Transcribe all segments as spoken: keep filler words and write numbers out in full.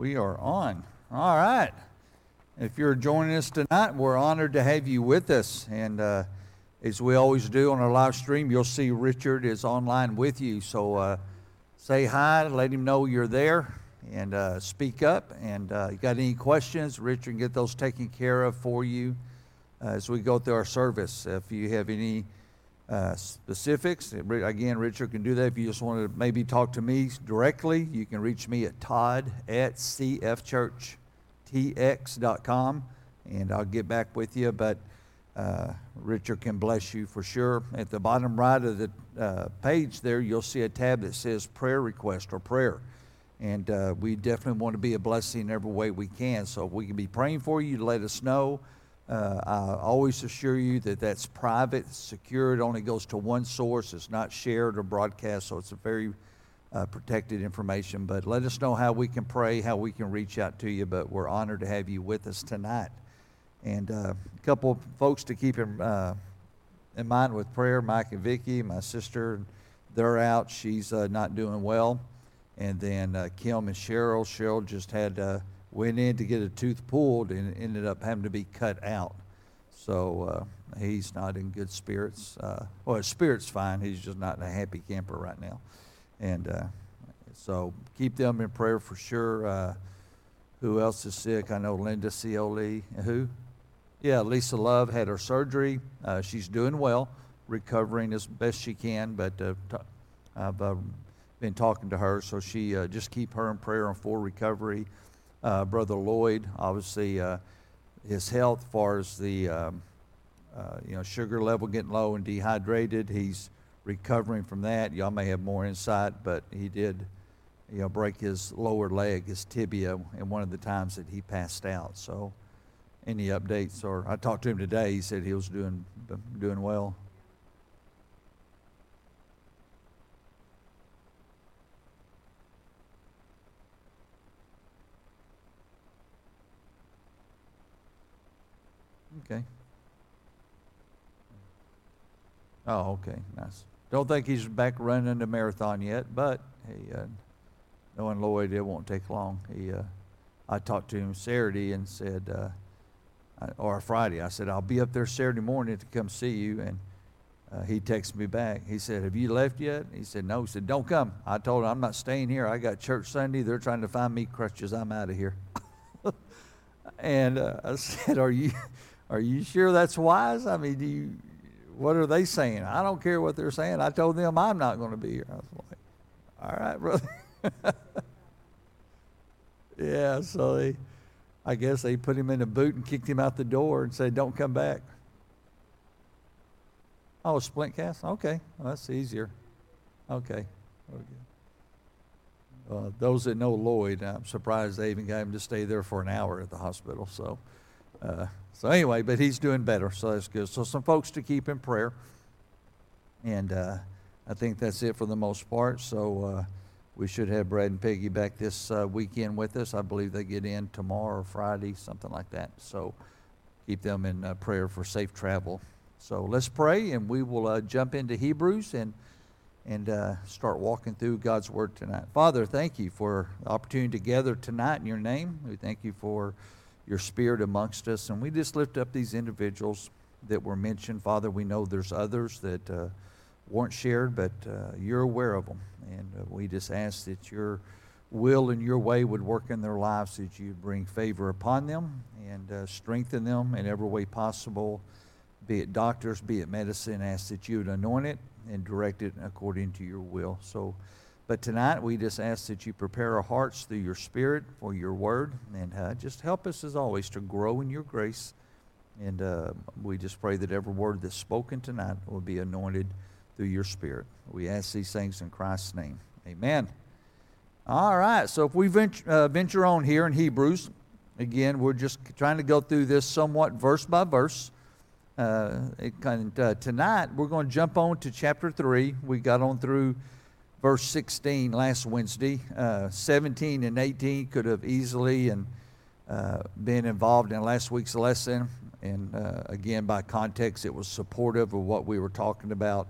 We are on. All right. If you're joining us tonight, we're honored to have you with us. And uh, as we always do on our live stream, you'll see Richard is online with you. So uh, say hi, let him know you're there, and uh, speak up. And uh, you got any questions, Richard can get those taken care of for you uh, as we go through our service. If you have any Uh, specifics. Again, Richard can do that. If you just want to maybe talk to me directly, you can reach me at Todd at c f church t x dot com, and I'll get back with you. But uh, Richard can bless you for sure. At the bottom right of the uh, page there, you'll see a tab that says prayer request or prayer. And uh, we definitely want to be a blessing every way we can. So if we can be praying for you, let us know. Uh, I always assure you that that's private, secure. It only goes to one source. It's not shared or broadcast, so it's a very uh, protected information. But let us know how we can pray, how we can reach out to you. But we're honored to have you with us tonight. And uh, a couple of folks to keep in, uh, in mind with prayer, Mike and Vicky, my sister, they're out. She's uh, not doing well. And then uh, Kim and Cheryl. Cheryl just had... Uh, went in to get a tooth pulled and ended up having to be cut out. So uh, he's not in good spirits. Uh, well, his spirit's fine. He's just not a happy camper right now. And uh, so keep them in prayer for sure. Uh, who else is sick? I know Linda Scioli. Who? Yeah, Lisa Love had her surgery. Uh, she's doing well, recovering as best she can. But uh, t- I've uh, been talking to her, so she uh, just keep her in prayer and for recovery. Uh, Brother Lloyd, obviously, uh, his health, as far as the um, uh, you know sugar level getting low and dehydrated, he's recovering from that. Y'all may have more insight, but he did, you know, break his lower leg, his tibia, in one of the times that he passed out. So, any updates? Or I talked to him today. He said he was doing doing well. Okay. Oh, okay, nice. Don't think he's back running the marathon yet, but he, uh, knowing Lloyd, it won't take long. He, uh, I talked to him Saturday and said, uh, I, or Friday, I said, I'll be up there Saturday morning to come see you, and uh, he texted me back. He said, have you left yet? He said, no. He said, don't come. I told him, I'm not staying here. I got church Sunday. They're trying to find me crutches. I'm out of here. And uh, I said, are you... Are you sure that's wise? I mean, do you, what are they saying? I don't care what they're saying. I told them I'm not going to be here. I was like, all right, brother. Yeah, so they, I guess they put him in a boot and kicked him out the door and said, don't come back. Oh, splint cast? Okay, well, that's easier. Okay. okay. Uh, those that know Lloyd, I'm surprised they even got him to stay there for an hour at the hospital, so... Uh, so anyway, but he's doing better, so that's good. So some folks to keep in prayer, and uh, I think that's it for the most part. So uh, we should have Brad and Peggy back this uh, weekend with us. I believe they get in tomorrow or Friday, something like that. So keep them in uh, prayer for safe travel. So let's pray, and we will uh, jump into Hebrews and and uh, start walking through God's Word tonight. Father, thank you for the opportunity to gather tonight in your name. We thank you for your spirit amongst us, and we just lift up these individuals that were mentioned. Father, we know there's others that uh, weren't shared, but uh, you're aware of them, and uh, we just ask that your will and your way would work in their lives, that you bring favor upon them and uh, strengthen them in every way possible, be it doctors, be it medicine. Ask that you would anoint it and direct it according to your will. So But tonight, we just ask that you prepare our hearts through your Spirit for your Word. And uh, just help us, as always, to grow in your grace. And uh, we just pray that every word that's spoken tonight will be anointed through your Spirit. We ask these things in Christ's name. Amen. All right. So if we venture, uh, venture on here in Hebrews, again, we're just trying to go through this somewhat verse by verse. Uh, and, uh, tonight, we're going to jump on to chapter three. We got on through... verse sixteen last Wednesday. uh, seventeen and eighteen could have easily and uh, been involved in last week's lesson. And uh, again, by context, it was supportive of what we were talking about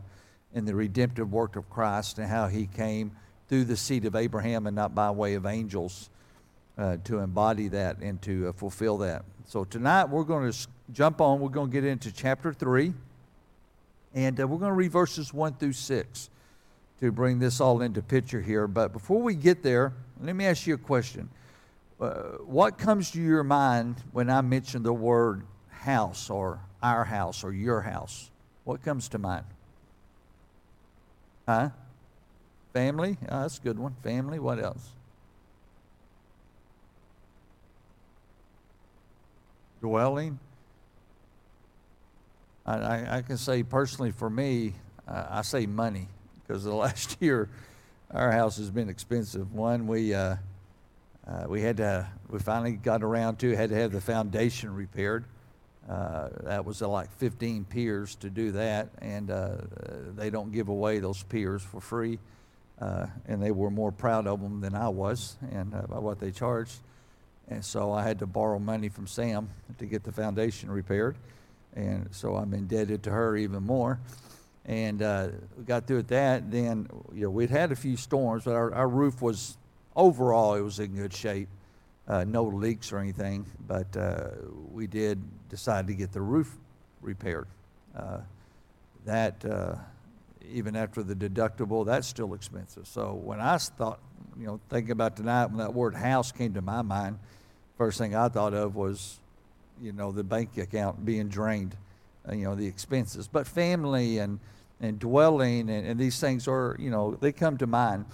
in the redemptive work of Christ and how he came through the seed of Abraham and not by way of angels uh, to embody that and to uh, fulfill that. So tonight we're going to jump on. We're going to get into chapter three, and uh, we're going to read verses one through six to bring this all into picture here. But before we get there, let me ask you a question. Uh, what comes to your mind when I mention the word house or our house or your house? What comes to mind? Huh? Family? Oh, that's a good one. Family. What else? Dwelling. I, I, I can say personally for me, uh, I say money, because the last year our house has been expensive. One, we uh, uh, we had to, we finally got around to, had to have the foundation repaired. Uh, that was uh, like fifteen piers to do that, and uh, they don't give away those piers for free, uh, and they were more proud of them than I was, and uh, by what they charged, and so I had to borrow money from Sam to get the foundation repaired, and so I'm indebted to her even more, and uh, we got through with that. Then, you know, we'd had a few storms, but our, our roof was, overall, it was in good shape. Uh, no leaks or anything, but uh, we did decide to get the roof repaired. Uh, that, uh, even after the deductible, that's still expensive. So when I thought, you know, thinking about tonight, when that word house came to my mind, first thing I thought of was, you know, the bank account being drained, uh, you know, the expenses. But family and, and dwelling and, and these things are, you know, they come to mind.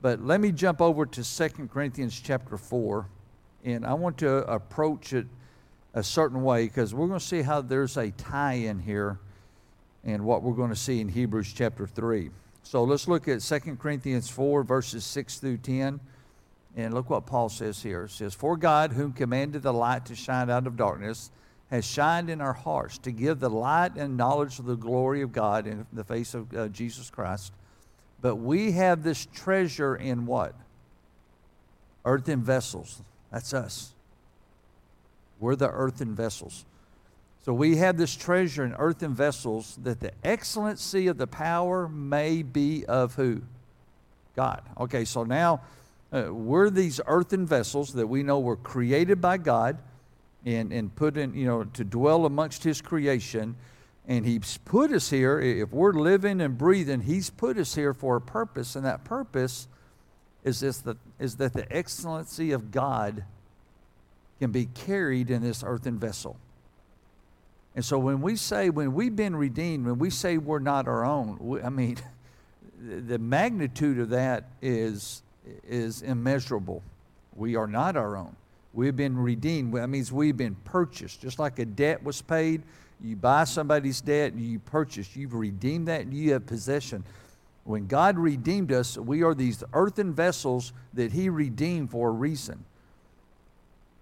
But let me jump over to Second Corinthians chapter four. And I want to approach it a certain way, because we're going to see how there's a tie in here and what we're going to see in Hebrews chapter three. So let's look at Second Corinthians four, verses six through ten. And look what Paul says here. It says, "For God, whom commanded the light to shine out of darkness, has shined in our hearts to give the light and knowledge of the glory of God in the face of uh, Jesus Christ. But we have this treasure in what? Earthen vessels." That's us. We're the earthen vessels. So we have this treasure in earthen vessels, that the excellency of the power may be of who? God. Okay, so now uh, we're these earthen vessels that we know were created by God and, and put in, you know, to dwell amongst His creation. And He's put us here. If we're living and breathing, He's put us here for a purpose, and that purpose Is, this the, is that the excellency of God can be carried in this earthen vessel. And so when we say, when we've been redeemed, when we say we're not our own, we, I mean, the magnitude of that is, is immeasurable. We are not our own. We've been redeemed. That means we've been purchased. Just like a debt was paid, you buy somebody's debt, you purchase. You've redeemed that, and you have possession. When God redeemed us, we are these earthen vessels that He redeemed for a reason.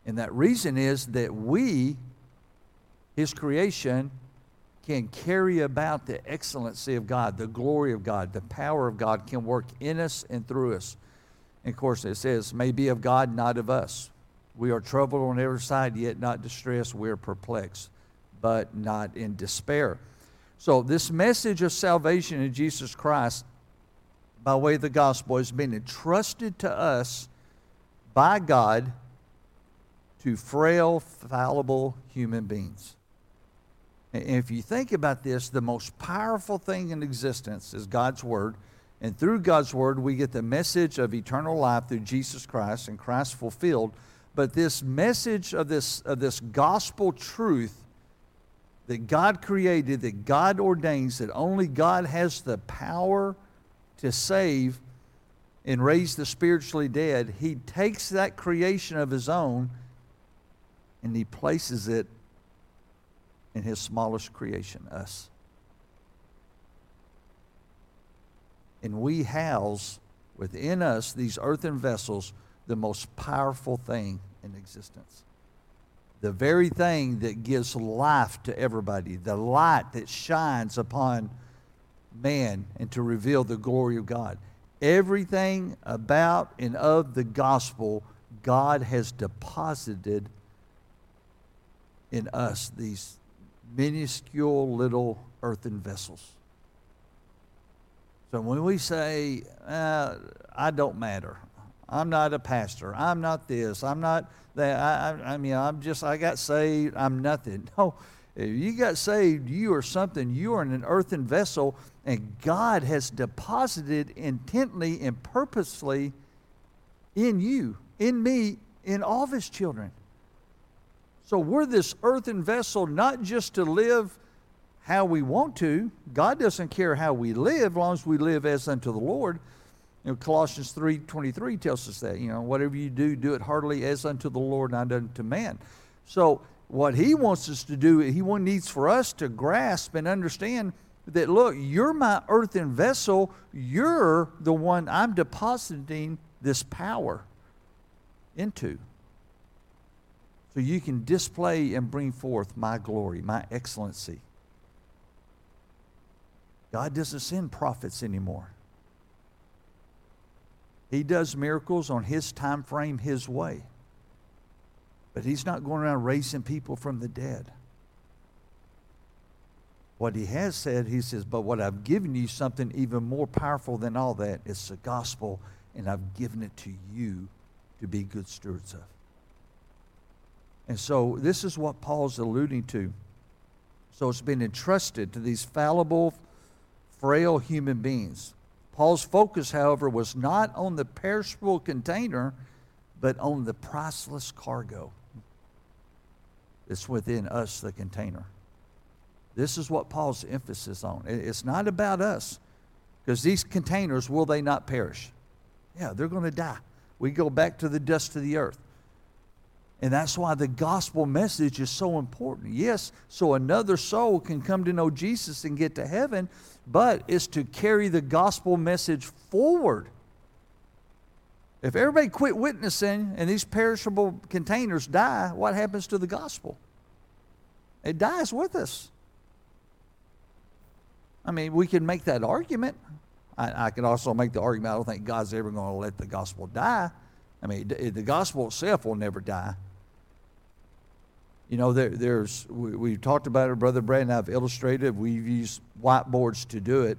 And that reason is that we, His creation, can carry about the excellency of God, the glory of God, the power of God can work in us and through us. And of course, it says, "May be of God, not of us. We are troubled on every side, yet not distressed. We are perplexed, but not in despair." So this message of salvation in Jesus Christ, by way of the gospel, has been entrusted to us by God to frail, fallible human beings. And if you think about this, the most powerful thing in existence is God's Word. And through God's Word, we get the message of eternal life through Jesus Christ and Christ fulfilled. But this message of this, of this gospel truth that God created, that God ordains, that only God has the power to save and raise the spiritually dead, He takes that creation of His own and He places it in His smallest creation, us. And we house within us, these earthen vessels, the most powerful thing in existence. The very thing that gives life to everybody, the light that shines upon man and to reveal the glory of God. Everything about and of the gospel, God has deposited in us, these minuscule little earthen vessels. So when we say, uh, I don't matter, I'm not a pastor. I'm not this. I'm not that. I, I, I mean, I'm just, I got saved. I'm nothing. No, if you got saved, you are something. You are in an earthen vessel, and God has deposited intently and purposely in you, in me, in all of His children. So we're this earthen vessel, not just to live how we want to. God doesn't care how we live, as long as we live as unto the Lord. You know, Colossians three twenty-three tells us that, you know, whatever you do, do it heartily as unto the Lord, not unto man. So what He wants us to do, He needs for us to grasp and understand that, look, you're my earthen vessel. You're the one I'm depositing this power into. So you can display and bring forth my glory, my excellency. God doesn't send prophets anymore. He does miracles on His time frame, His way. But He's not going around raising people from the dead. What He has said, He says, but what I've given you, something even more powerful than all that, it's the gospel, and I've given it to you to be good stewards of. And so this is what Paul's alluding to. So it's been entrusted to these fallible, frail human beings. Paul's focus, however, was not on the perishable container, but on the priceless cargo that's within us, the container. This is what Paul's emphasis on. It's not about us, because these containers, will they not perish? Yeah, they're going to die. We go back to the dust of the earth. And that's why the gospel message is so important. Yes, so another soul can come to know Jesus and get to heaven, but it's to carry the gospel message forward. If everybody quit witnessing and these perishable containers die, what happens to the gospel? It dies with us. I mean, we can make that argument. I, I can also make the argument, I don't think God's ever going to let the gospel die. I mean, the gospel itself will never die. You know, there, there's, we, we've talked about it, Brother Brad and I have illustrated. We've used whiteboards to do it,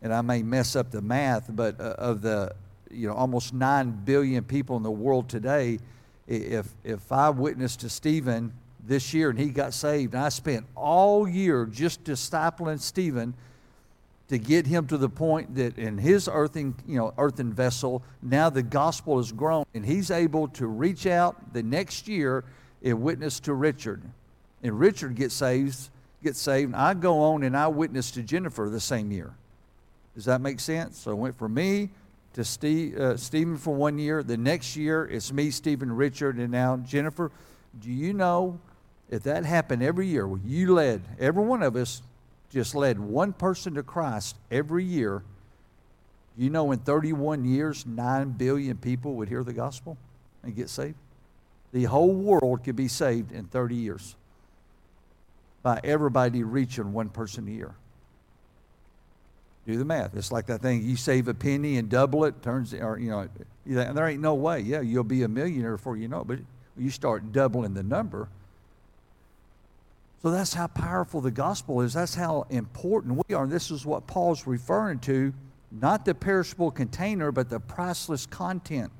and I may mess up the math, but uh, of the, you know, almost nine billion people in the world today, if, if I witnessed to Stephen this year and he got saved, and I spent all year just discipling Stephen to get him to the point that in his earthen, you know, earthen vessel, now the gospel has grown, and he's able to reach out the next year and witness to Richard. And Richard gets saved, gets saved, and I go on and I witness to Jennifer the same year. Does that make sense? So it went from me to Steve, uh, Stephen for one year. The next year, it's me, Stephen, Richard, and now Jennifer. Do you know, if that happened every year, well, you led, every one of us just led one person to Christ every year, you know in thirty-one years, nine billion people would hear the gospel and get saved? The whole world could be saved in thirty years by everybody reaching one person a year. Do the math. It's like that thing, you save a penny and double it, turns, or, you know, there ain't no way. Yeah, you'll be a millionaire before you know it, but you start doubling the number. So that's how powerful the gospel is. That's how important we are. And this is what Paul's referring to, not the perishable container, but the priceless content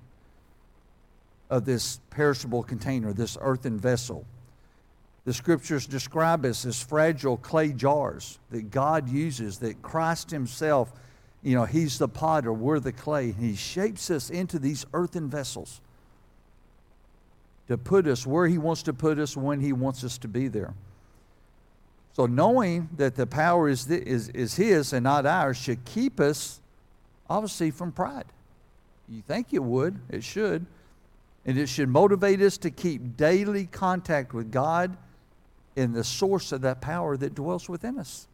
of this perishable container, this earthen vessel. The Scriptures describe us as fragile clay jars that God uses, that Christ Himself, you know, He's the potter, we're the clay. And He shapes us into these earthen vessels to put us where He wants to put us when He wants us to be there. So knowing that the power is, the, is, is His and not ours should keep us, obviously, from pride. You think it would. It should. And it should motivate us to keep daily contact with God and the source of that power that dwells within us.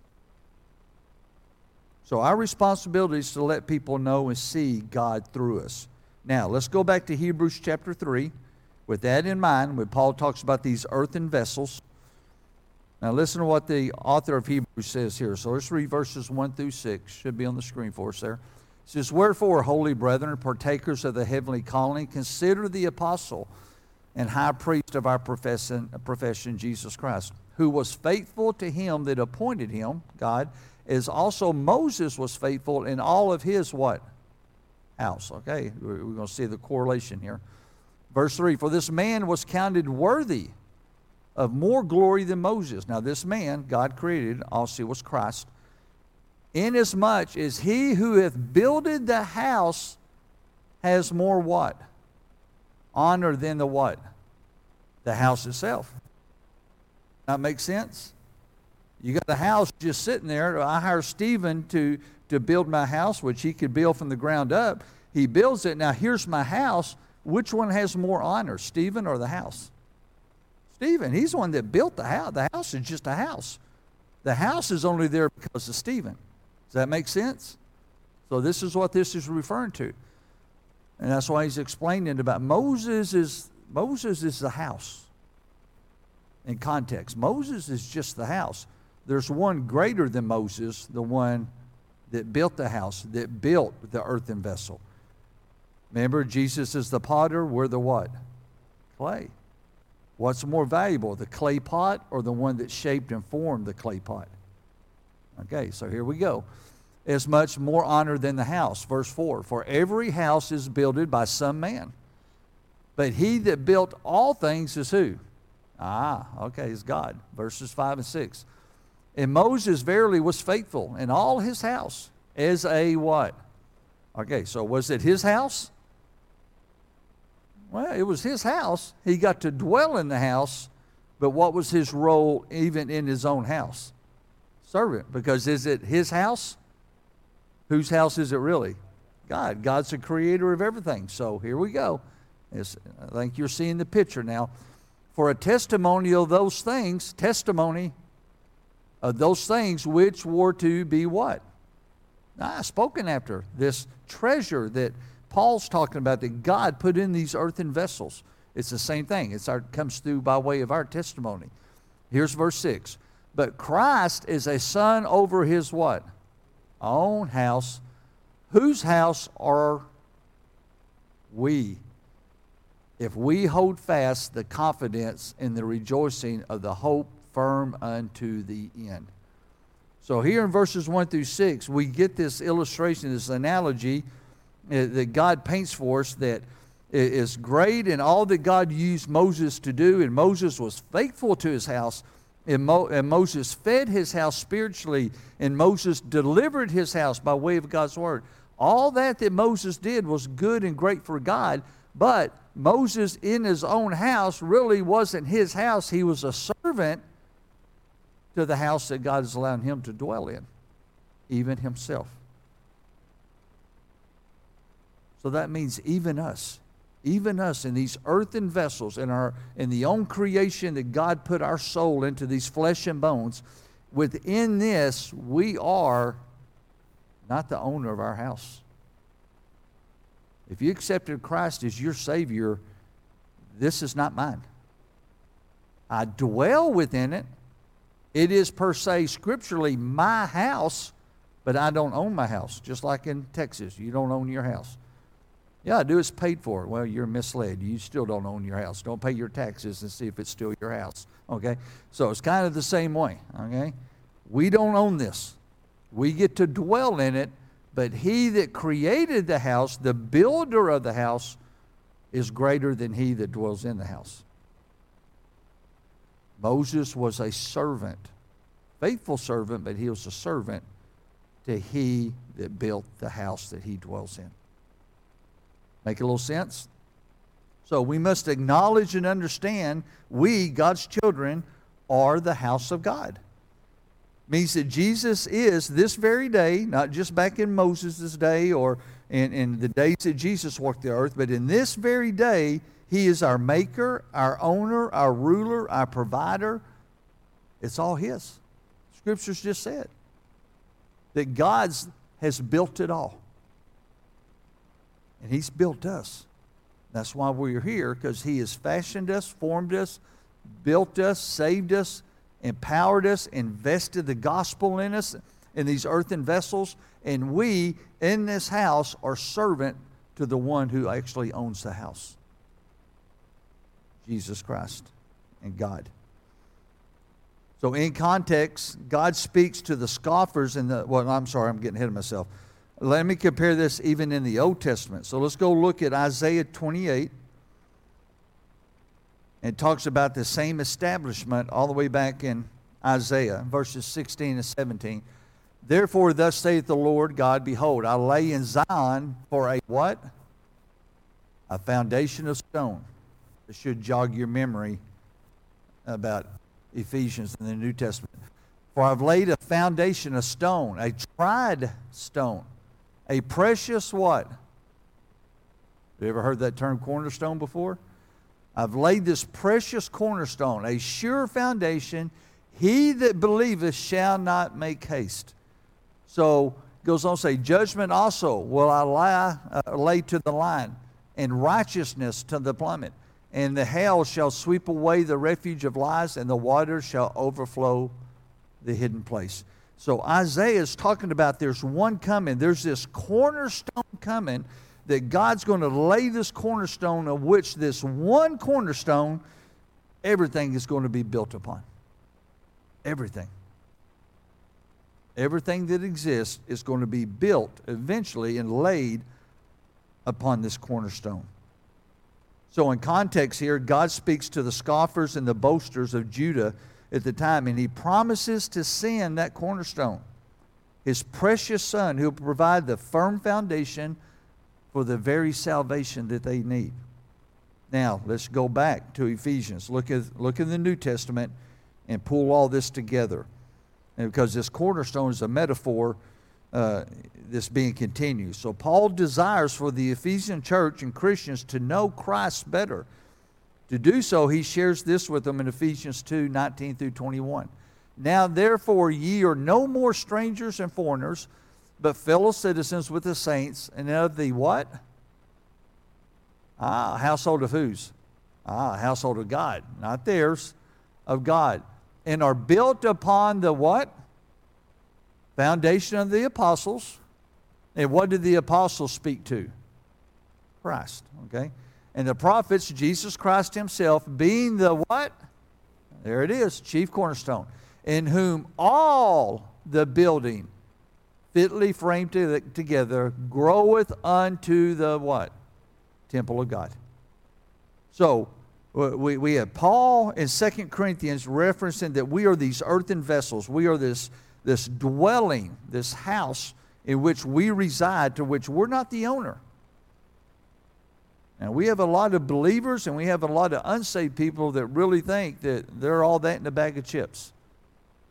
So our responsibility is to let people know and see God through us. Now, let's go back to Hebrews chapter three. With that in mind, when Paul talks about these earthen vessels, now listen to what the author of Hebrews says here. So let's read verses one through six. Should be on the screen for us there. It says, "Wherefore, holy brethren, partakers of the heavenly calling, consider the apostle and high priest of our profession, profession Jesus Christ, who was faithful to Him that appointed Him," God, "as also Moses was faithful in all of his" what? house. Okay, we're going to see the correlation here. Verse three, for this man was counted worthy of more glory than Moses. Now this man, God created, obviously was Christ, inasmuch as he who hath builded the house has more what? Honor than the what? The house itself. That makes sense? You got the house just sitting there. I hired Stephen to, to build my house, which he could build from the ground up. He builds it. Now here's my house. Which one has more honor, Stephen or the house? Stephen. He's the one that built the house. The house is just a house. The house is only there because of Stephen. Does that make sense? So this is what this is referring to. And that's why he's explaining it about Moses is Moses is the house. In context, Moses is just the house. There's one greater than Moses, the one that built the house, that built the earthen vessel. Remember, Jesus is the potter. We're the what? Clay. What's more valuable, the clay pot or the one that shaped and formed the clay pot? Okay, so here we go. As much more honor than the house. Verse four, for every house is builded by some man. But he that built all things is who? Ah, okay, is God. Verses five and six. And Moses verily was faithful in all his house as a what? Okay, so was it his house? Well, it was his house. He got to dwell in the house, but what was his role even in his own house? Servant, because is it his house? Whose house is it really? God. God's the creator of everything. So here we go. It's, I think you're seeing the picture now. For a testimony of those things, testimony of those things which were to be what? Ah, spoken after. This treasure that Paul's talking about that God put in these earthen vessels. It's the same thing. It's our comes through by way of our testimony. Here's verse six. But Christ is a son over his what? Own house. Whose house are we? If we hold fast the confidence in the rejoicing of the hope firm unto the end. So here in verses one through six, we get this illustration, this analogy that God paints for us that is great in all that God used Moses to do, and Moses was faithful to his house, and, Mo- and Moses fed his house spiritually, and Moses delivered his house by way of God's word. All that that Moses did was good and great for God, but Moses in his own house really wasn't his house. He was a servant to the house that God is allowing him to dwell in, even himself. So that means even us, even us in these earthen vessels, in our in the own creation that God put our soul into, these flesh and bones, within this we are not the owner of our house. If you accepted Christ as your Savior, this is not mine. I dwell within it. It is per se scripturally my house, but I don't own my house. Just like in Texas, you don't own your house. Yeah, I do. It's paid for. Well, you're misled. You still don't own your house. Don't pay your taxes and see if it's still your house. Okay? So it's kind of the same way. Okay? We don't own this. We get to dwell in it, but he that created the house, the builder of the house, is greater than he that dwells in the house. Moses was a servant, faithful servant, but he was a servant to he that built the house that he dwells in. Make a little sense? So we must acknowledge and understand we, God's children, are the house of God. Means that Jesus is this very day, not just back in Moses' day or in, in the days that Jesus walked the earth, but in this very day, he is our maker, our owner, our ruler, our provider. It's all his. Scripture's just said that God has built it all. And he's built us. That's why we're here, because he has fashioned us, formed us, built us, saved us, empowered us, invested the gospel in us, in these earthen vessels. And we, in this house, are servant to the one who actually owns the house. Jesus Christ and God. So in context, God speaks to the scoffers and the, well, I'm sorry, I'm getting ahead of myself. Let me compare this even in the Old Testament. So let's go look at Isaiah twenty-eight. It talks about the same establishment all the way back in Isaiah, verses sixteen and seventeen. Therefore, thus saith the Lord God, behold, I lay in Zion for a what? A foundation of stone. It should jog your memory about Ephesians in the New Testament. For I've laid a foundation of stone, a tried stone, a precious what? Have you ever heard that term cornerstone before? I've laid this precious cornerstone, a sure foundation. He that believeth shall not make haste. So it goes on to say, judgment also will I lie, uh, lay to the line, and righteousness to the plummet. And the hail shall sweep away the refuge of lies, and the waters shall overflow the hidden place. So Isaiah is talking about there's one coming. There's this cornerstone coming that God's going to lay this cornerstone, of which this one cornerstone, everything is going to be built upon. Everything. Everything that exists is going to be built eventually and laid upon this cornerstone. So in context here, God speaks to the scoffers and the boasters of Judah at the time, and he promises to send that cornerstone, his precious son, who will provide the firm foundation for the very salvation that they need. Now, let's go back to Ephesians. Look at look in the New Testament and pull all this together. And because this cornerstone is a metaphor, uh, this being continued. So Paul desires for the Ephesian church and Christians to know Christ better. To do so, he shares this with them in Ephesians two, nineteen through twenty-one. Now, therefore, ye are no more strangers and foreigners, but fellow citizens with the saints, and of the what? Ah, household of whose? Ah, household of God. Not theirs, of God. And are built upon the what? Foundation of the apostles. And what did the apostles speak to? Christ, okay? And the prophets, Jesus Christ himself, being the what? There it is, chief cornerstone. In whom all the building, fitly framed together, groweth unto the what? Temple of God. So, we, we have Paul in Second Corinthians referencing that we are these earthen vessels. We are this, this dwelling, this house in which we reside, to which we're not the owner. And we have a lot of believers and we have a lot of unsaved people that really think that they're all that in a bag of chips.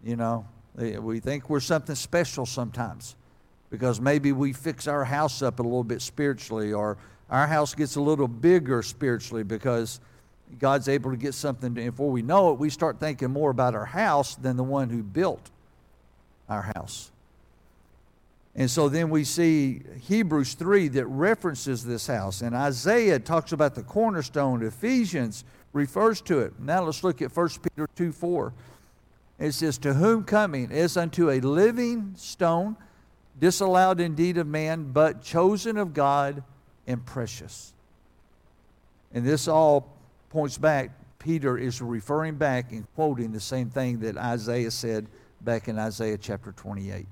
You know, they, we think we're something special sometimes because maybe we fix our house up a little bit spiritually, or our house gets a little bigger spiritually because God's able to get something to, before we know it, we start thinking more about our house than the one who built our house. And so then we see Hebrews three that references this house. And Isaiah talks about the cornerstone. Ephesians refers to it. Now let's look at First Peter two four. It says, to whom coming is unto a living stone, disallowed indeed of man, but chosen of God and precious. And this all points back. Peter is referring back and quoting the same thing that Isaiah said back in Isaiah chapter twenty-eight.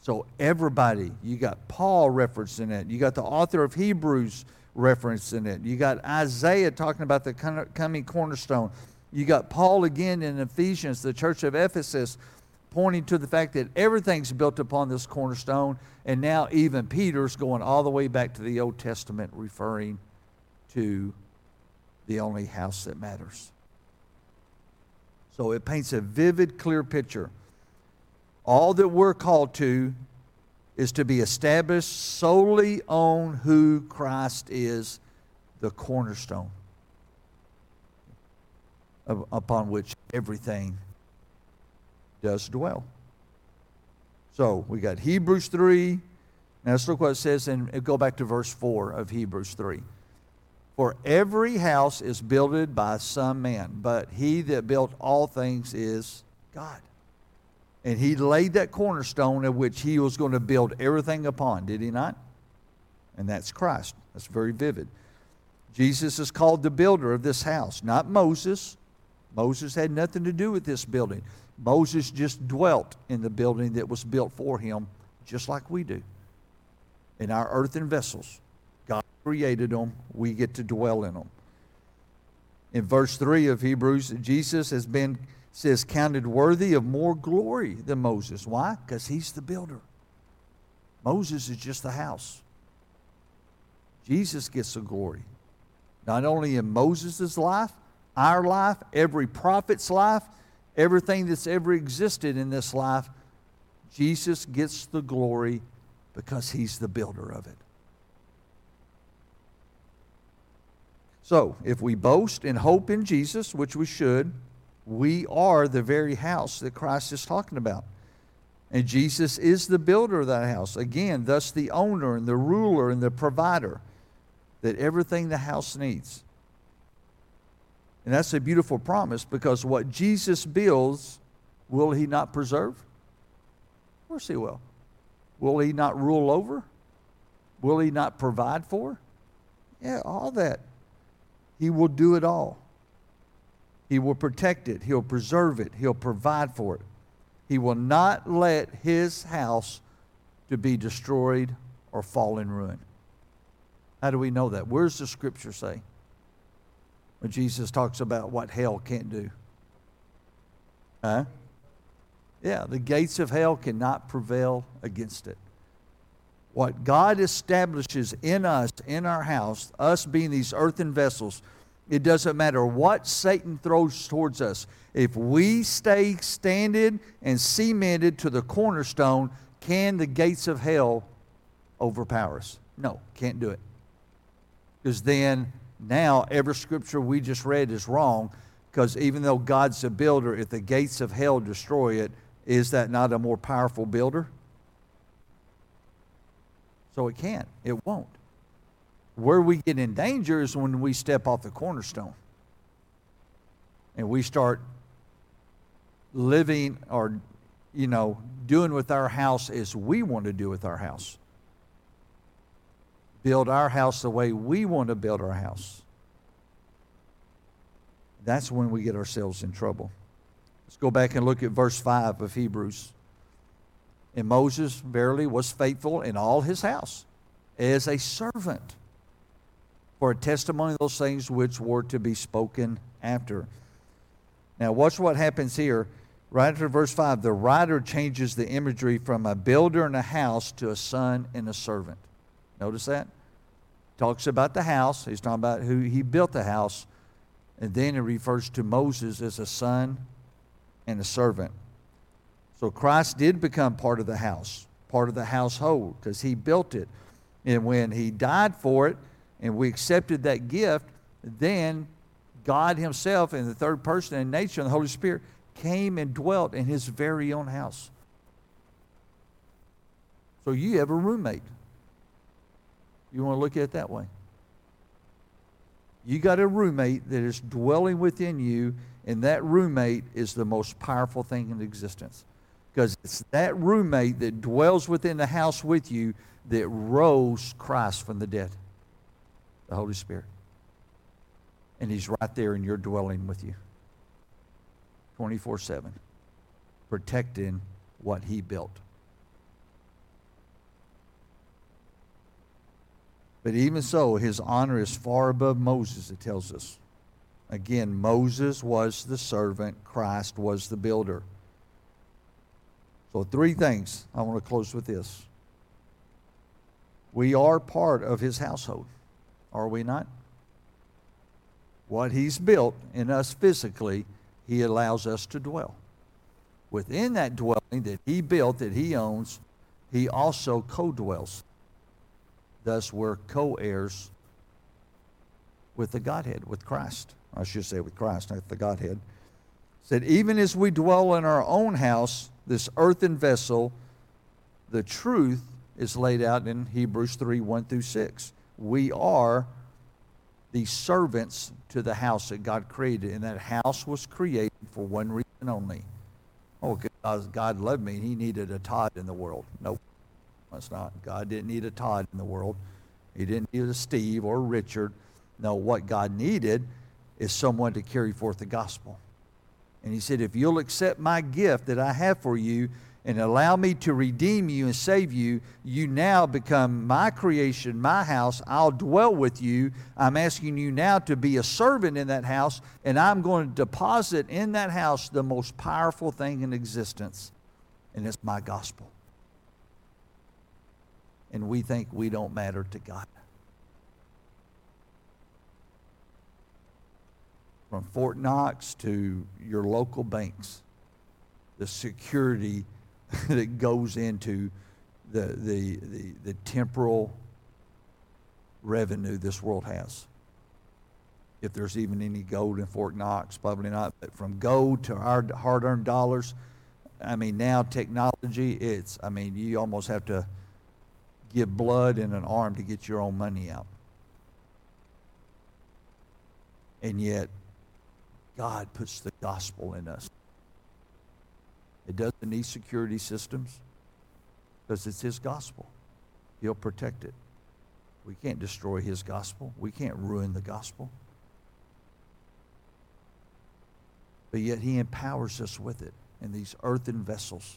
So everybody, you got Paul referencing it. You got the author of Hebrews referencing it. You got Isaiah talking about the coming cornerstone. You got Paul again in Ephesians, the church of Ephesus, pointing to the fact that everything's built upon this cornerstone. And now even Peter's going all the way back to the Old Testament, referring to the only house that matters. So it paints a vivid, clear picture. All that we're called to is to be established solely on who Christ is, the cornerstone upon which everything does dwell. So we got Hebrews three. Now let's look what it says, and go back to verse four of Hebrews three. For every house is builded by some man, but he that built all things is God. And he laid that cornerstone of which he was going to build everything upon, did he not? And that's Christ. That's very vivid. Jesus is called the builder of this house, not Moses. Moses had nothing to do with this building. Moses just dwelt in the building that was built for him, just like we do. in our earthen vessels. God created them. We get to dwell in them. In verse three of Hebrews, Jesus has been, says, counted worthy of more glory than Moses. Why? Because he's the builder. Moses is just the house. Jesus gets the glory. Not only in Moses' life, our life, every prophet's life, everything that's ever existed in this life, Jesus gets the glory because he's the builder of it. So, if we boast and hope in Jesus, which we should, we are the very house that Christ is talking about. And Jesus is the builder of that house. Again, thus the owner and the ruler and the provider, that everything the house needs. And that's a beautiful promise, because what Jesus builds, will he not preserve? Of course he will. Will he not rule over? Will he not provide for? Yeah, all that. He will do it all. He will protect it. He'll preserve it. He'll provide for it. He will not let his house to be destroyed or fall in ruin. How do we know that? Where does the scripture say? When Jesus talks about what hell can't do. Huh? Yeah, the gates of hell cannot prevail against it. What God establishes in us, in our house, us being these earthen vessels, it doesn't matter what Satan throws towards us. If we stay standing and cemented to the cornerstone, can the gates of hell overpower us? No, can't do it. Because then, now, every scripture we just read is wrong, because even though God's a builder, if the gates of hell destroy it, is that not a more powerful builder? So it can't. It won't. Where we get in danger is when we step off the cornerstone and we start living or, you know, doing with our house as we want to do with our house. Build our house the way we want to build our house. That's when we get ourselves in trouble. Let's go back and look at verse five of Hebrews. And Moses verily was faithful in all his house as a servant for a testimony of those things which were to be spoken after. Now watch what happens here. Right after verse five, the writer changes the imagery from a builder and a house to a son and a servant. Notice that? Talks about the house. He's talking about who he built the house. And then it refers to Moses as a son and a servant. So Christ did become part of the house, part of the household, because he built it. And when he died for it, and we accepted that gift, then God himself in the third person in nature, and the Holy Spirit, came and dwelt in his very own house. So you have a roommate. You want to look at it that way. You got a roommate that is dwelling within you, and that roommate is the most powerful thing in existence. Because it's that roommate that dwells within the house with you that rose Christ from the dead, the Holy Spirit. And he's right there in your dwelling with you, twenty-four seven, protecting what he built. But even so, his honor is far above Moses, it tells us. Again, Moses was the servant, Christ was the builder. So three things. I want to close with this. We are part of his household, are we not? What he's built in us physically, he allows us to dwell. Within that dwelling that he built, that he owns, he also co-dwells. Thus, we're co-heirs with the Godhead, with Christ. I should say with Christ, not the Godhead. Said, even as we dwell in our own house, this earthen vessel, the truth is laid out in Hebrews three, one through six. We are the servants to the house that God created, and that house was created for one reason only. Oh, God loved me, and he needed a Todd in the world. Nope, that's not. God didn't need a Todd in the world. He didn't need a Steve or a Richard. No, what God needed is someone to carry forth the gospel. And he said, if you'll accept my gift that I have for you and allow me to redeem you and save you, you now become my creation, my house. I'll dwell with you. I'm asking you now to be a servant in that house, and I'm going to deposit in that house the most powerful thing in existence, and it's my gospel. And we think we don't matter to God. From Fort Knox to your local banks, the security that goes into the, the the the temporal revenue this world has. If there's even any gold in Fort Knox, probably not. But from gold to our hard-earned dollars, I mean, now technology, it's, I mean, you almost have to give blood and an arm to get your own money out. And yet, God puts the gospel in us. It doesn't need security systems because it's His gospel. He'll protect it. We can't destroy His gospel. We can't ruin the gospel. But yet He empowers us with it in these earthen vessels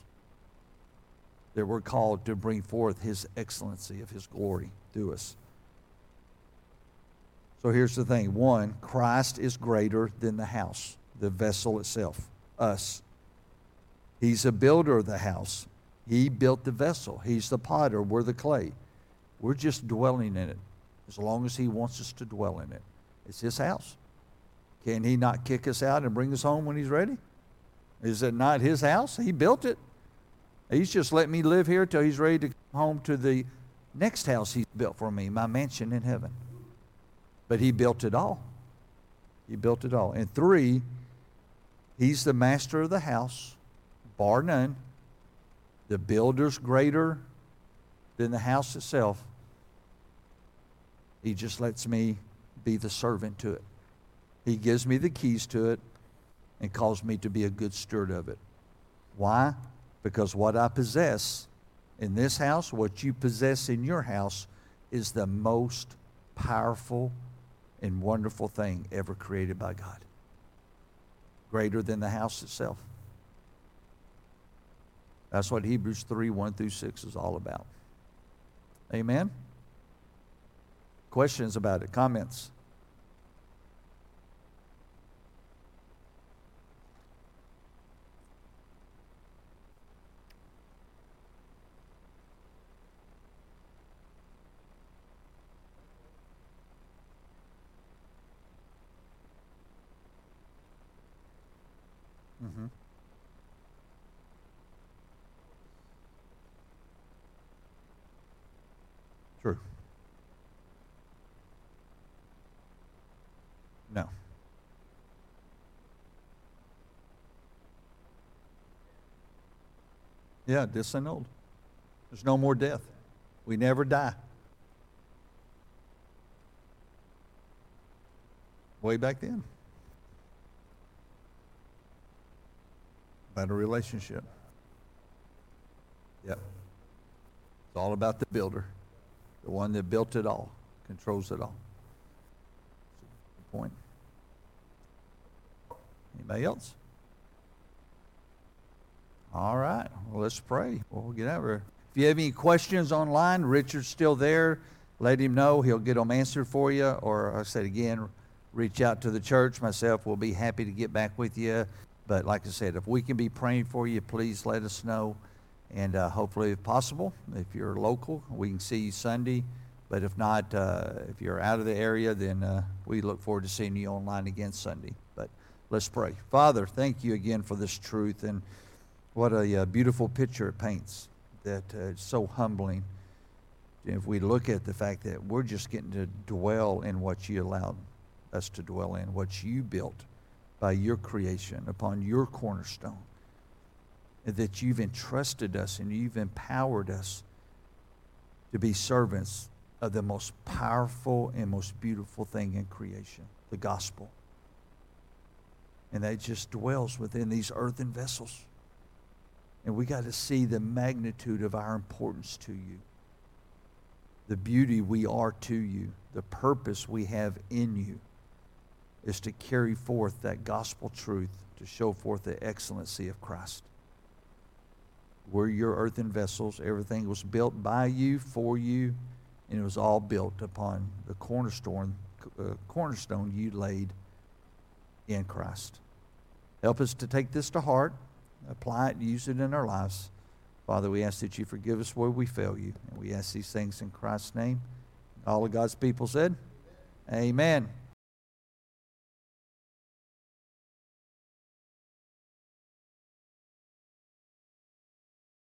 that we're called to bring forth His excellency of His glory through us. So here's the thing. One, Christ is greater than the house, the vessel itself, us. He's a builder of the house. He built the vessel. He's the potter. We're the clay. We're just dwelling in it as long as He wants us to dwell in it. It's His house. Can He not kick us out and bring us home when He's ready? Is it not His house? He built it. He's just let me live here till He's ready to come home to the next house He's built for me, my mansion in heaven. But He built it all. He built it all. And three, He's the master of the house, bar none. The builder's greater than the house itself. He just lets me be the servant to it. He gives me the keys to it and calls me to be a good steward of it. Why? Because what I possess in this house, what you possess in your house, is the most powerful and wonderful thing ever created by God. Greater than the house itself. That's what Hebrews three, one through six is all about. Amen? Questions about it? Comments? Mm-hmm. True. No. Yeah, disannulled. There's no more death. We never die. Way back then. About a relationship. Yep. It's all about the builder. The one that built it all, controls it all. Good point. Anybody else? All right. Well, let's pray. We'll get out of here. If you have any questions online, Richard's still there. Let him know. He'll get them answered for you. Or I said again, reach out to the church. Myself will be happy to get back with you. But like I said, if we can be praying for you, please let us know. And uh, hopefully, if possible, if you're local, we can see you Sunday. But if not, uh, if you're out of the area, then uh, we look forward to seeing you online again Sunday. But let's pray. Father, thank you again for this truth. And what a uh, beautiful picture it paints that uh, it's so humbling. If we look at the fact that we're just getting to dwell in what you allowed us to dwell in, what you built by your creation upon your cornerstone. That you've entrusted us and you've empowered us to be servants of the most powerful and most beautiful thing in creation, the gospel. And that just dwells within these earthen vessels. And we got to see the magnitude of our importance to you, the beauty we are to you, the purpose we have in you is to carry forth that gospel truth, to show forth the excellency of Christ. We're your earthen vessels. Everything was built by you, for you, and it was all built upon the cornerstone, uh, cornerstone you laid in Christ. Help us to take this to heart, apply it, and use it in our lives. Father, we ask that you forgive us where we fail you. And we ask these things in Christ's name. All of God's people said, amen.